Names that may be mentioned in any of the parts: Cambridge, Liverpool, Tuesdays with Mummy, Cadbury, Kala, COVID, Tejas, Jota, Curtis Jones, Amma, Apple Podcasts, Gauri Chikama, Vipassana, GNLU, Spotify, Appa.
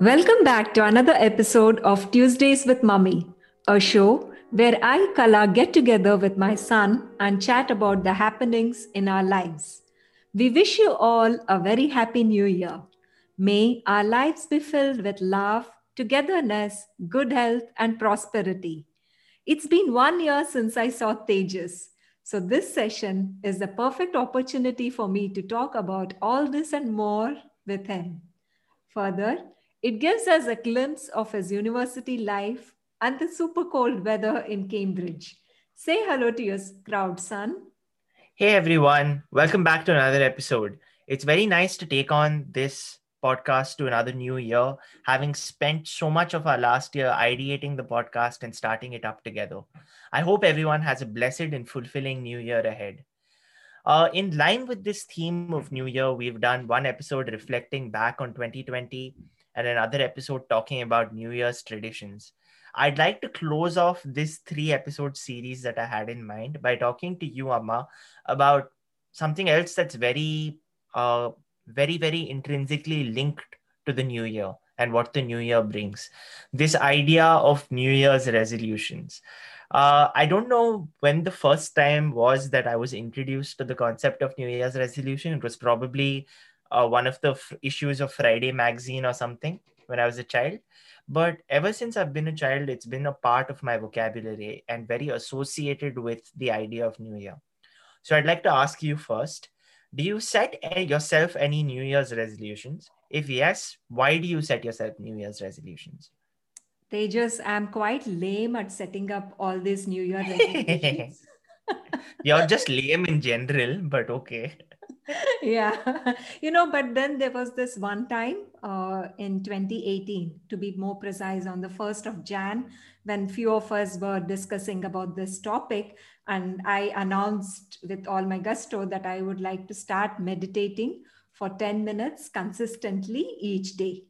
Welcome back to another episode of Tuesdays with Mummy, a show where I, Kala, get together with my son and chat about the happenings in our lives. We wish you all a very happy new year. May our lives be filled with love, togetherness, good health, and prosperity. It's been 1 year since I saw Tejas, so this session is the perfect opportunity for me to talk about all this and more with him. Further, it gives us a glimpse of his university life and the super cold weather in Cambridge. Say hello to your crowd, son. Hey everyone, welcome back to another episode. It's very nice to take on this podcast to another new year, having spent so much of our last year ideating the podcast and starting it up together. I hope everyone has a blessed and fulfilling new year ahead. In line with this theme of new year, we've done one episode reflecting back on 2020, and another episode talking about New Year's traditions. I'd like to close off this 3-episode series that I had in mind by talking to you, Amma, about something else that's very, very intrinsically linked to the New Year and what the New Year brings. This idea of New Year's resolutions. I don't know when the first time was that I was introduced to the concept of New Year's resolution. It was probably one of the issues of Friday magazine or something when I was a child. But ever since I've been a child, it's been a part of my vocabulary and very associated with the idea of New Year. So I'd like to ask you first, do you set yourself any New Year's resolutions? If yes, why do you set yourself New Year's resolutions? Tejas, I'm quite lame at setting up all these New Year resolutions. You're just lame in general, but okay. Yeah, but then there was this one time in 2018, to be more precise, on the 1st of Jan, when few of us were discussing about this topic, and I announced with all my gusto that I would like to start meditating for 10 minutes consistently each day.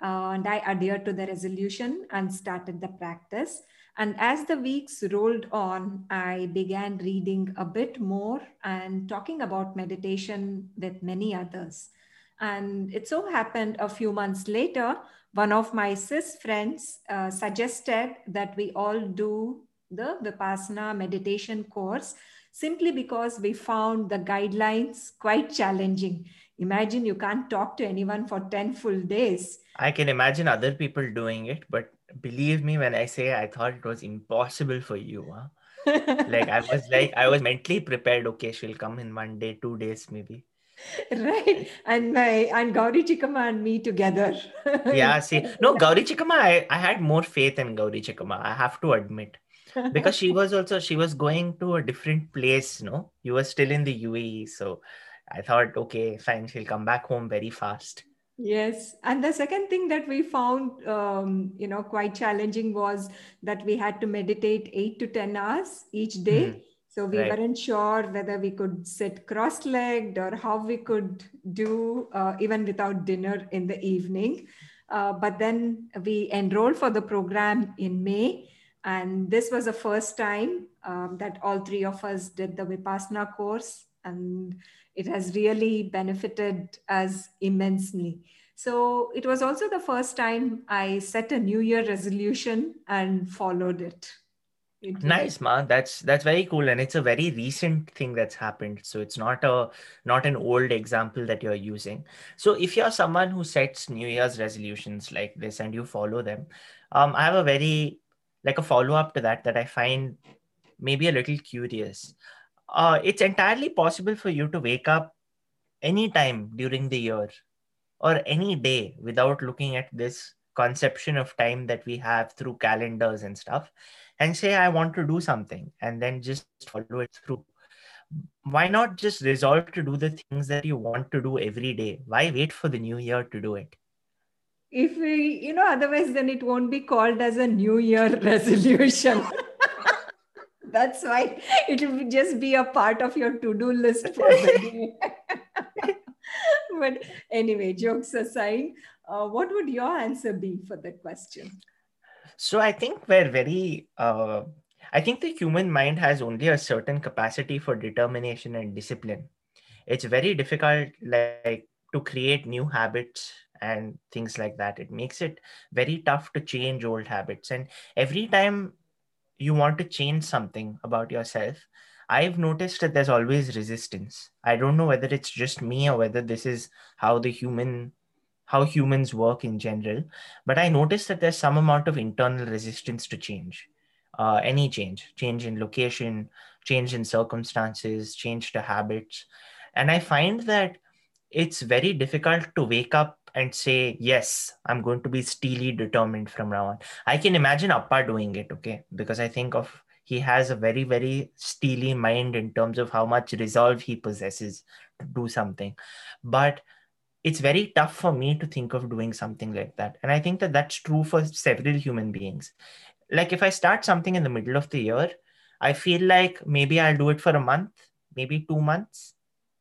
And I adhered to the resolution and started the practice. And as the weeks rolled on, I began reading a bit more and talking about meditation with many others. And it so happened a few months later, one of my cis friends suggested that we all do the Vipassana meditation course simply because we found the guidelines quite challenging. Imagine you can't talk to anyone for 10 full days. I can imagine other people doing it, but believe me when I say I thought it was impossible for you. Huh? I was mentally prepared. Okay, she'll come in one day, 2 days maybe. Right. And Gauri Chikama and me together. Yeah, see. No, Gauri Chikama, I had more faith in Gauri Chikama, I have to admit. Because she was going to a different place, no? You were still in the UAE. So I thought, okay, fine, she'll come back home very fast. Yes. And the second thing that we found, quite challenging was that we had to meditate 8 to 10 hours each day. Mm-hmm. So we weren't sure whether we could sit cross-legged or how we could do even without dinner in the evening. But then we enrolled for the program in May. And this was the first time that all three of us did the Vipassana course. And it has really benefited us immensely. So it was also the first time I set a New Year resolution and followed it. Nice, Ma. That's very cool. And it's a very recent thing that's happened. So it's not an old example that you're using. So if you're someone who sets New Year's resolutions like this and you follow them, I have a a follow-up to that I find maybe a little curious. It's entirely possible for you to wake up any time during the year or any day without looking at this conception of time that we have through calendars and stuff and say, I want to do something and then just follow it through. Why not just resolve to do the things that you want to do every day? Why wait for the new year to do it? If we, otherwise then it won't be called as a New Year resolution. That's why it will just be a part of your to-do list for the day. But anyway, jokes aside, what would your answer be for that question? So I think I think the human mind has only a certain capacity for determination and discipline. It's very difficult to create new habits and things like that. It makes it very tough to change old habits. And every time you want to change something about yourself, I've noticed that there's always resistance. I don't know whether it's just me or whether this is how humans work in general, but I noticed that there's some amount of internal resistance to change. Any change in location, change in circumstances, change to habits. And I find that it's very difficult to wake up and say, yes, I'm going to be steely determined from now on. I can imagine Appa doing it, okay? Because I think of he has a very, very steely mind in terms of how much resolve he possesses to do something. But it's very tough for me to think of doing something like that. And I think that that's true for several human beings. Like if I start something in the middle of the year, I feel like maybe I'll do it for a month, maybe 2 months,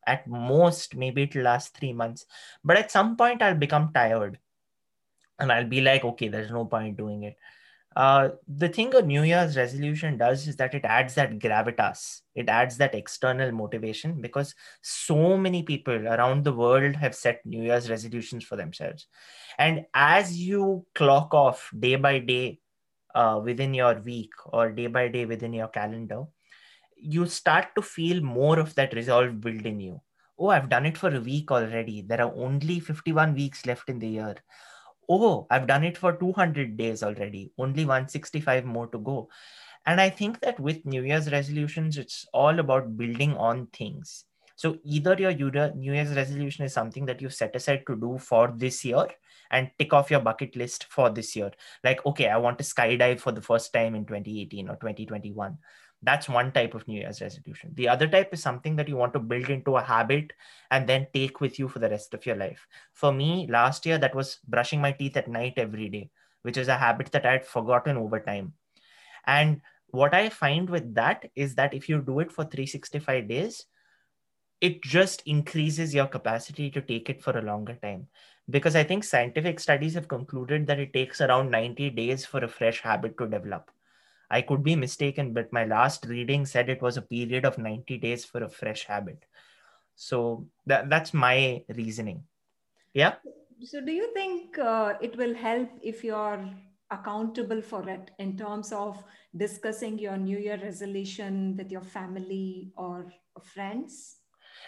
at most, maybe it'll last 3 months. But at some point I'll become tired and I'll be like, okay, there's no point doing it. The thing a New Year's resolution does is that it adds that gravitas. It adds that external motivation because so many people around the world have set New Year's resolutions for themselves. And as you clock off day by day, within your week or day by day within your calendar, you start to feel more of that resolve build in you. Oh, I've done it for a week already. There are only 51 weeks left in the year. Oh, I've done it for 200 days already. Only 165 more to go. And I think that with New Year's resolutions, it's all about building on things. So either your New Year's resolution is something that you've set aside to do for this year and tick off your bucket list for this year. Like, okay, I want to skydive for the first time in 2018 or 2021. That's one type of New Year's resolution. The other type is something that you want to build into a habit and then take with you for the rest of your life. For me, last year, that was brushing my teeth at night every day, which is a habit that I had forgotten over time. And what I find with that is that if you do it for 365 days, it just increases your capacity to take it for a longer time. Because I think scientific studies have concluded that it takes around 90 days for a fresh habit to develop. I could be mistaken, but my last reading said it was a period of 90 days for a fresh habit. So that's my reasoning. Yeah. So do you think it will help if you're accountable for it in terms of discussing your New Year resolution with your family or friends?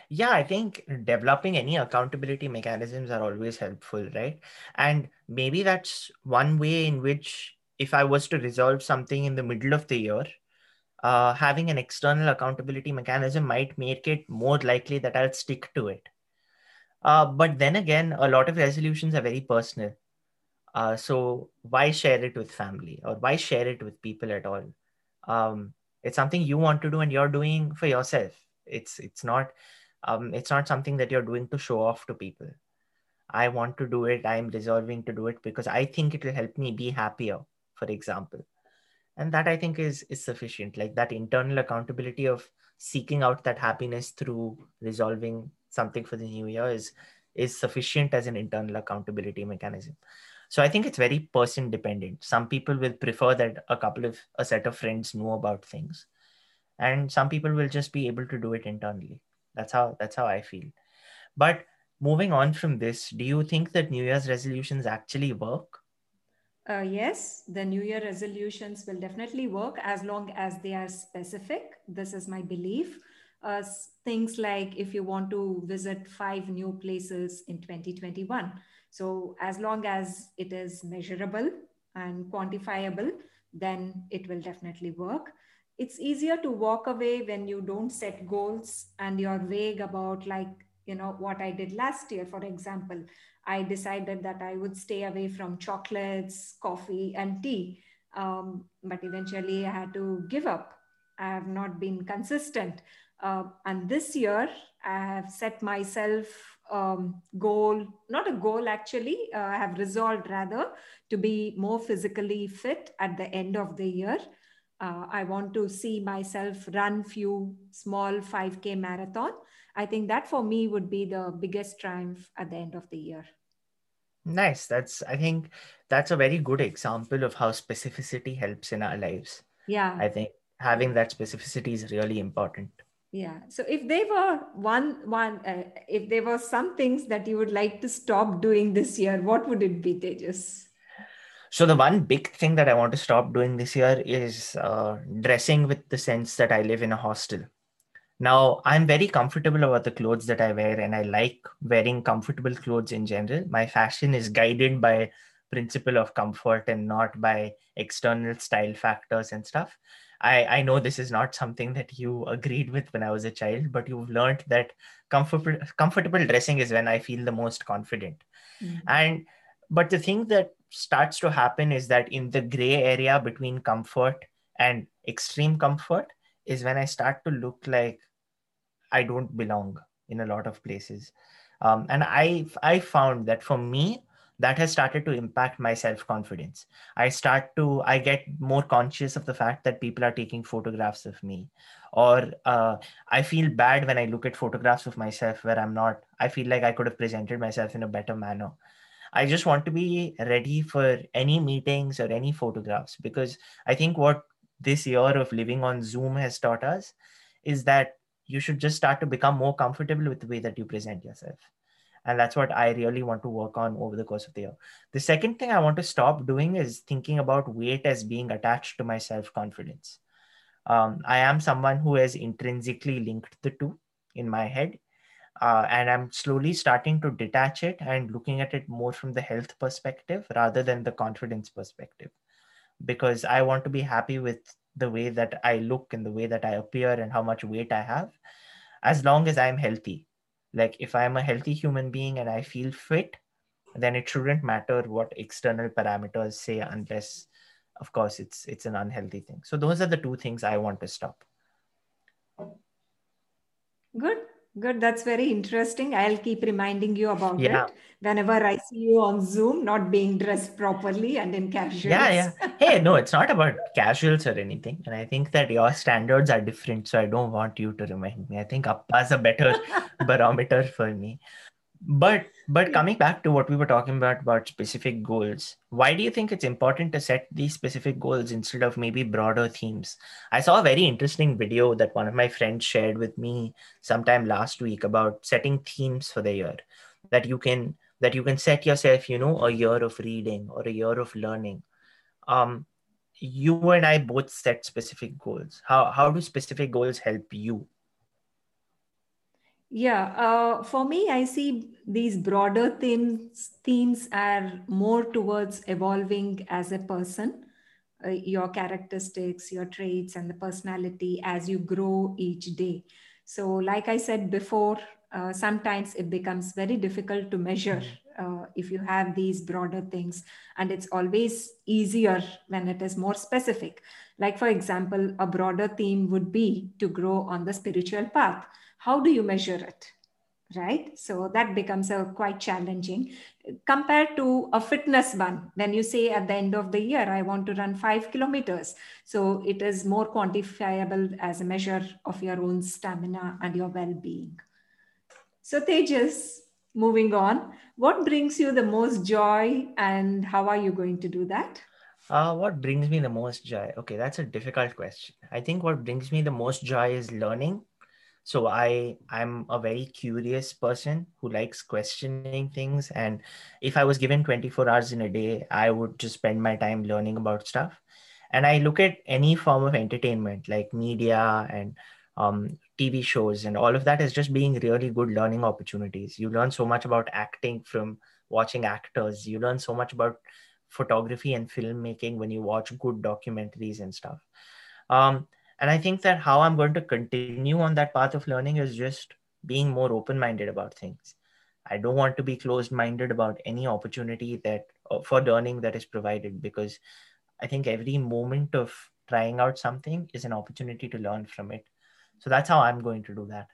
Yeah, I think developing any accountability mechanisms are always helpful, right? And maybe that's one way in which if I was to resolve something in the middle of the year, having an external accountability mechanism might make it more likely that I'll stick to it. But then again, a lot of resolutions are very personal. So why share it with family or why share it with people at all? It's something you want to do and you're doing for yourself. It's not something that you're doing to show off to people. I want to do it. I'm resolving to do it because I think it will help me be happier, for example. And that I think is sufficient, like that internal accountability of seeking out that happiness through resolving something for the new year is sufficient as an internal accountability mechanism. So I think it's very person dependent. Some people will prefer that a set of friends know about things. And some people will just be able to do it internally. That's how I feel. But moving on from this, do you think that New Year's resolutions actually work? Yes, the New Year resolutions will definitely work as long as they are specific. This is my belief. Things like if you want to visit 5 new places in 2021. So as long as it is measurable and quantifiable, then it will definitely work. It's easier to walk away when you don't set goals and you're vague about what I did last year. For example, I decided that I would stay away from chocolates, coffee, and tea. But eventually I had to give up. I have not been consistent. And this year I have set myself I have resolved rather to be more physically fit at the end of the year. I want to see myself run few small 5K marathon. I think that for me would be the biggest triumph at the end of the year. Nice. I think that's a very good example of how specificity helps in our lives. Yeah. I think having that specificity is really important. Yeah. So if there were if there were some things that you would like to stop doing this year, what would it be, Tejas? So the one big thing that I want to stop doing this year is dressing with the sense that I live in a hostel. Now, I'm very comfortable about the clothes that I wear, and I like wearing comfortable clothes in general. My fashion is guided by principle of comfort and not by external style factors and stuff. I know this is not something that you agreed with when I was a child, but you've learned that comfortable dressing is when I feel the most confident. Mm-hmm. But the thing that starts to happen is that in the gray area between comfort and extreme comfort is when I start to look like I don't belong in a lot of places. And I found that for me, that has started to impact my self-confidence. I get more conscious of the fact that people are taking photographs of me, or I feel bad when I look at photographs of myself where I feel like I could have presented myself in a better manner. I just want to be ready for any meetings or any photographs, because I think what this year of living on Zoom has taught us is that you should just start to become more comfortable with the way that you present yourself. And that's what I really want to work on over the course of the year. The second thing I want to stop doing is thinking about weight as being attached to my self-confidence. I am someone who is intrinsically linked the two in my head. And I'm slowly starting to detach it and looking at it more from the health perspective rather than the confidence perspective, because I want to be happy with the way that I look and the way that I appear and how much weight I have, as long as I'm healthy. Like, if I'm a healthy human being and I feel fit, then it shouldn't matter what external parameters say, unless, of course, it's an unhealthy thing. So those are the two things I want to stop. Good. That's very interesting. I'll keep reminding you about it whenever I see you on Zoom, not being dressed properly and in casuals. Yeah. Hey, no, it's not about casuals or anything. And I think that your standards are different, so I don't want you to remind me. I think Appa's a better barometer for me. But coming back to what we were talking about specific goals, why do you think it's important to set these specific goals instead of maybe broader themes? I saw a very interesting video that one of my friends shared with me sometime last week about setting themes for the year, that you can set yourself, a year of reading or a year of learning. You and I both set specific goals. How do specific goals help you? For me, I see these broader themes are more towards evolving as a person, your characteristics, your traits, and the personality as you grow each day. So like I said before, sometimes it becomes very difficult to measure if you have these broader things, and it's always easier when it is more specific. Like, for example, a broader theme would be to grow on the spiritual path. How do you measure it, right? So that becomes quite challenging compared to a fitness one. When you say at the end of the year, I want to run 5 kilometers. So it is more quantifiable as a measure of your own stamina and your well-being. So Tejas, moving on, what brings you the most joy and how are you going to do that? What brings me the most joy? Okay, that's a difficult question. I think what brings me the most joy is learning. So I'm a very curious person who likes questioning things. And if I was given 24 hours in a day, I would just spend my time learning about stuff. And I look at any form of entertainment like media and TV shows and all of that as just being really good learning opportunities. You learn so much about acting from watching actors. You learn so much about photography and filmmaking when you watch good documentaries and stuff. And I think that how I'm going to continue on that path of learning is just being more open-minded about things. I don't want to be closed-minded about any opportunity for learning that is provided, because I think every moment of trying out something is an opportunity to learn from it. So that's how I'm going to do that.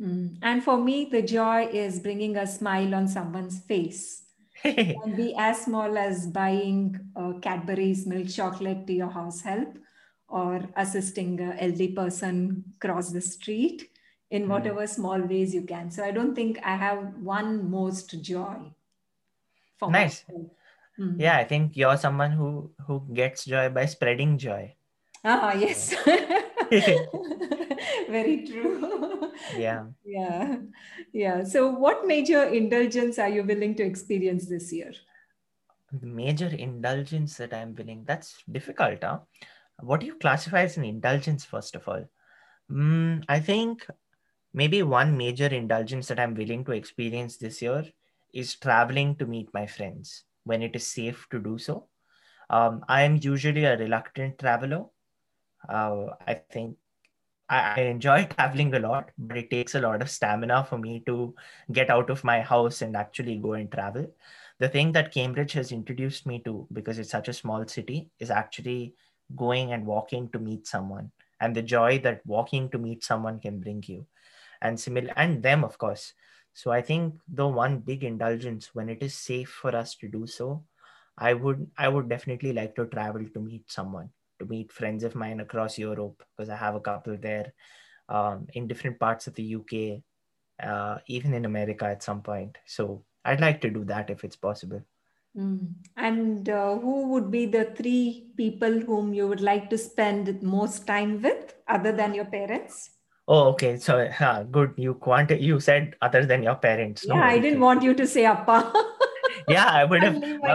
And for me, the joy is bringing a smile on someone's face. It can be as small as buying Cadbury's milk chocolate to your house help, or assisting an elderly person cross the street in whatever small ways you can. So I don't think I have one most joy. Nice. Mm-hmm. Yeah, I think you're someone who gets joy by spreading joy. Ah, yes. Very true. Yeah. So what major indulgence are you willing to experience this year? Major indulgence that I'm willing, that's difficult. Huh? What do you classify as an indulgence, first of all? I think maybe one major indulgence that I'm willing to experience this year is traveling to meet my friends when it is safe to do so. I am usually a reluctant traveler. I think I enjoy traveling a lot, but it takes a lot of stamina for me to get out of my house and actually go and travel. The thing that Cambridge has introduced me to, because it's such a small city, is actually going and walking to meet someone, and the joy that walking to meet someone can bring you, and similar, and them, of course. So I think the one big indulgence, when it is safe for us to do so, I would definitely like to travel to meet someone, to meet friends of mine across Europe, because I have a couple there, in different parts of the UK, even in America at some point. So I'd like to do that if it's possible. And who would be the three people whom you would like to spend most time with, other than your parents? Oh, okay. So good. You said other than your parents. Yeah, no, I didn't want you to say Appa. Yeah, I would have. I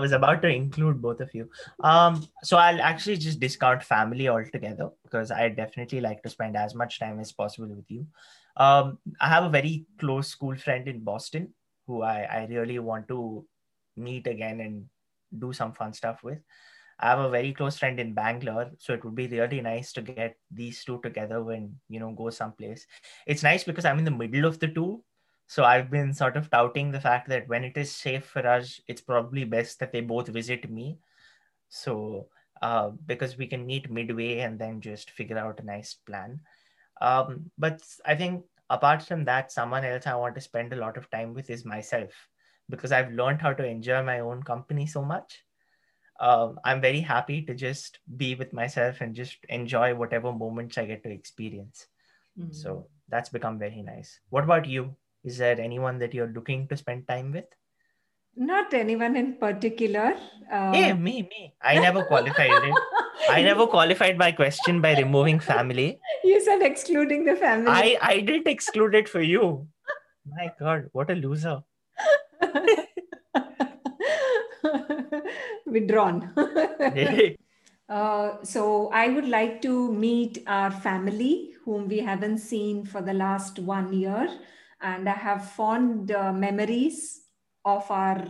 was about to include both of you. So I'll actually just discount family altogether, because I definitely like to spend as much time as possible with you. I have a very close school friend in Boston who I really want to meet again and do some fun stuff with. I have a very close friend in Bangalore, so it would be really nice to get these two together when, go someplace. It's nice because I'm in the middle of the two. So I've been sort of touting the fact that when it is safe for us, it's probably best that they both visit me. So because we can meet midway and then just figure out a nice plan. But I think apart from that, someone else I want to spend a lot of time with is myself, because I've learned how to enjoy my own company so much. I'm very happy to just be with myself and just enjoy whatever moments I get to experience. Mm-hmm. So that's become very nice. What about you? Is there anyone that you're looking to spend time with? Not anyone in particular. Me. I never qualified it. I never qualified my question by removing family. You said excluding the family. I didn't exclude it for you. My God, what a loser. Withdrawn. So I would like to meet our family, whom we haven't seen for the last 1 year. And I have fond memories of our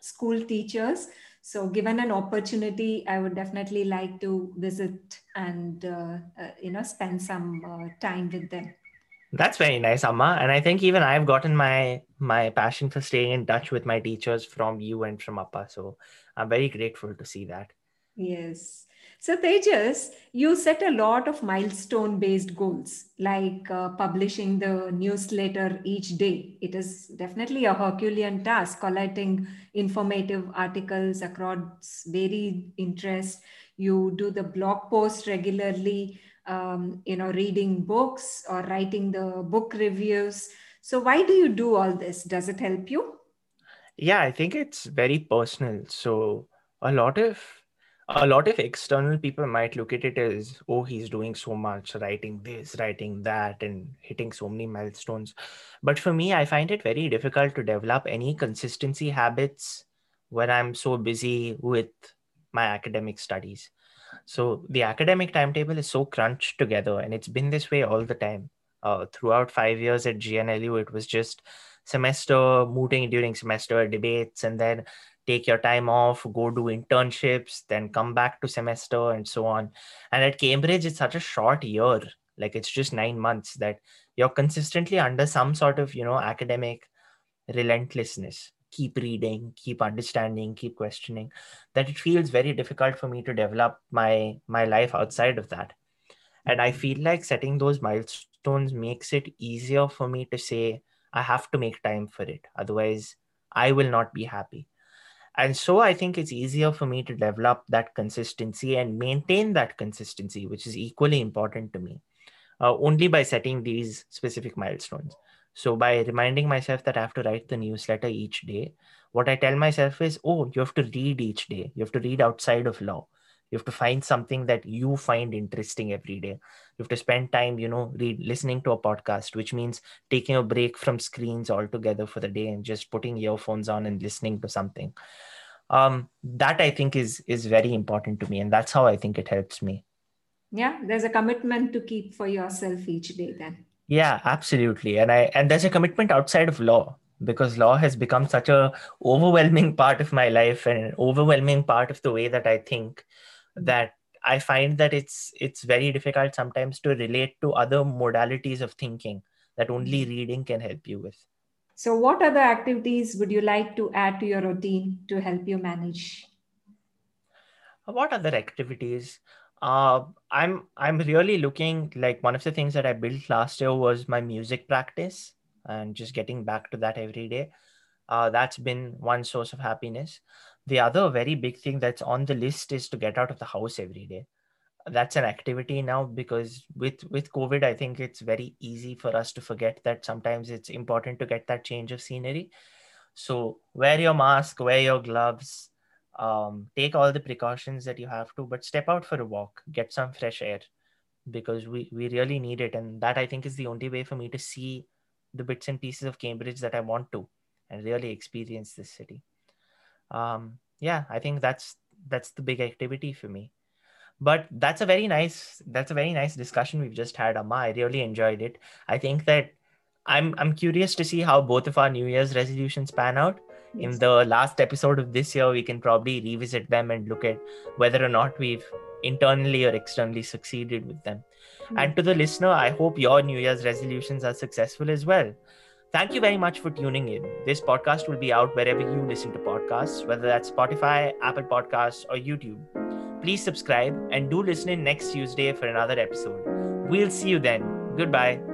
school teachers. So given an opportunity, I would definitely like to visit and, spend some time with them. That's very nice, Amma. And I think even I've gotten my passion for staying in touch with my teachers from you and from Appa. So I'm very grateful to see that. Yes. So Tejas, you set a lot of milestone-based goals, like publishing the newsletter each day. It is definitely a Herculean task, collating informative articles across varied interests. You do the blog posts regularly, reading books or writing the book reviews. So why do you do all this? Does it help you? Yeah, I think it's very personal. So a lot of external people might look at it as, oh, he's doing so much, writing this, writing that, and hitting so many milestones. But for me, I find it very difficult to develop any consistency habits when I'm so busy with my academic studies. So the academic timetable is so crunched together, and it's been this way all the time. Throughout 5 years at GNLU, it was just semester, mooting during semester, debates, and then take your time off, go do internships, then come back to semester and so on. And at Cambridge, it's such a short year, like it's just 9 months, that you're consistently under some sort of, academic relentlessness. Keep reading, keep understanding, keep questioning, that it feels very difficult for me to develop my life outside of that. And I feel like setting those milestones makes it easier for me to say, I have to make time for it. Otherwise, I will not be happy. And so I think it's easier for me to develop that consistency and maintain that consistency, which is equally important to me, only by setting these specific milestones. So by reminding myself that I have to write the newsletter each day, what I tell myself is, oh, you have to read each day. You have to read outside of law. You have to find something that you find interesting every day. You have to spend time, listening to a podcast, which means taking a break from screens altogether for the day and just putting earphones on and listening to something. That I think is very important to me. And that's how I think it helps me. Yeah, there's a commitment to keep for yourself each day then. Yeah, absolutely. And there's a commitment outside of law, because law has become such a overwhelming part of my life and an overwhelming part of the way that I think, that I find that it's very difficult sometimes to relate to other modalities of thinking that only reading can help you with. So what other activities would you like to add to your routine to help you manage? What other activities? I'm really looking, like, one of the things that I built last year was my music practice and just getting back to that every day. That's been one source of happiness. The other very big thing that's on the list is to get out of the house every day. That's an activity now, because with COVID, I think it's very easy for us to forget that sometimes it's important to get that change of scenery. So wear your mask, wear your gloves, take all the precautions that you have to, but step out for a walk, get some fresh air, because we really need it. And that, I think, is the only way for me to see the bits and pieces of Cambridge that I want to and really experience this city. I think that's the big activity for me. But that's a very nice discussion we've just had, Amma. I really enjoyed it. I think that I'm curious to see how both of our New Year's resolutions pan out. Yes. In the last episode of this year, we can probably revisit them and look at whether or not we've internally or externally succeeded with them. Mm-hmm. And to the listener, I hope your New Year's resolutions are successful as well. Thank you very much for tuning in. This podcast will be out wherever you listen to podcasts, whether that's Spotify, Apple Podcasts, or YouTube. Please subscribe and do listen in next Tuesday for another episode. We'll see you then. Goodbye.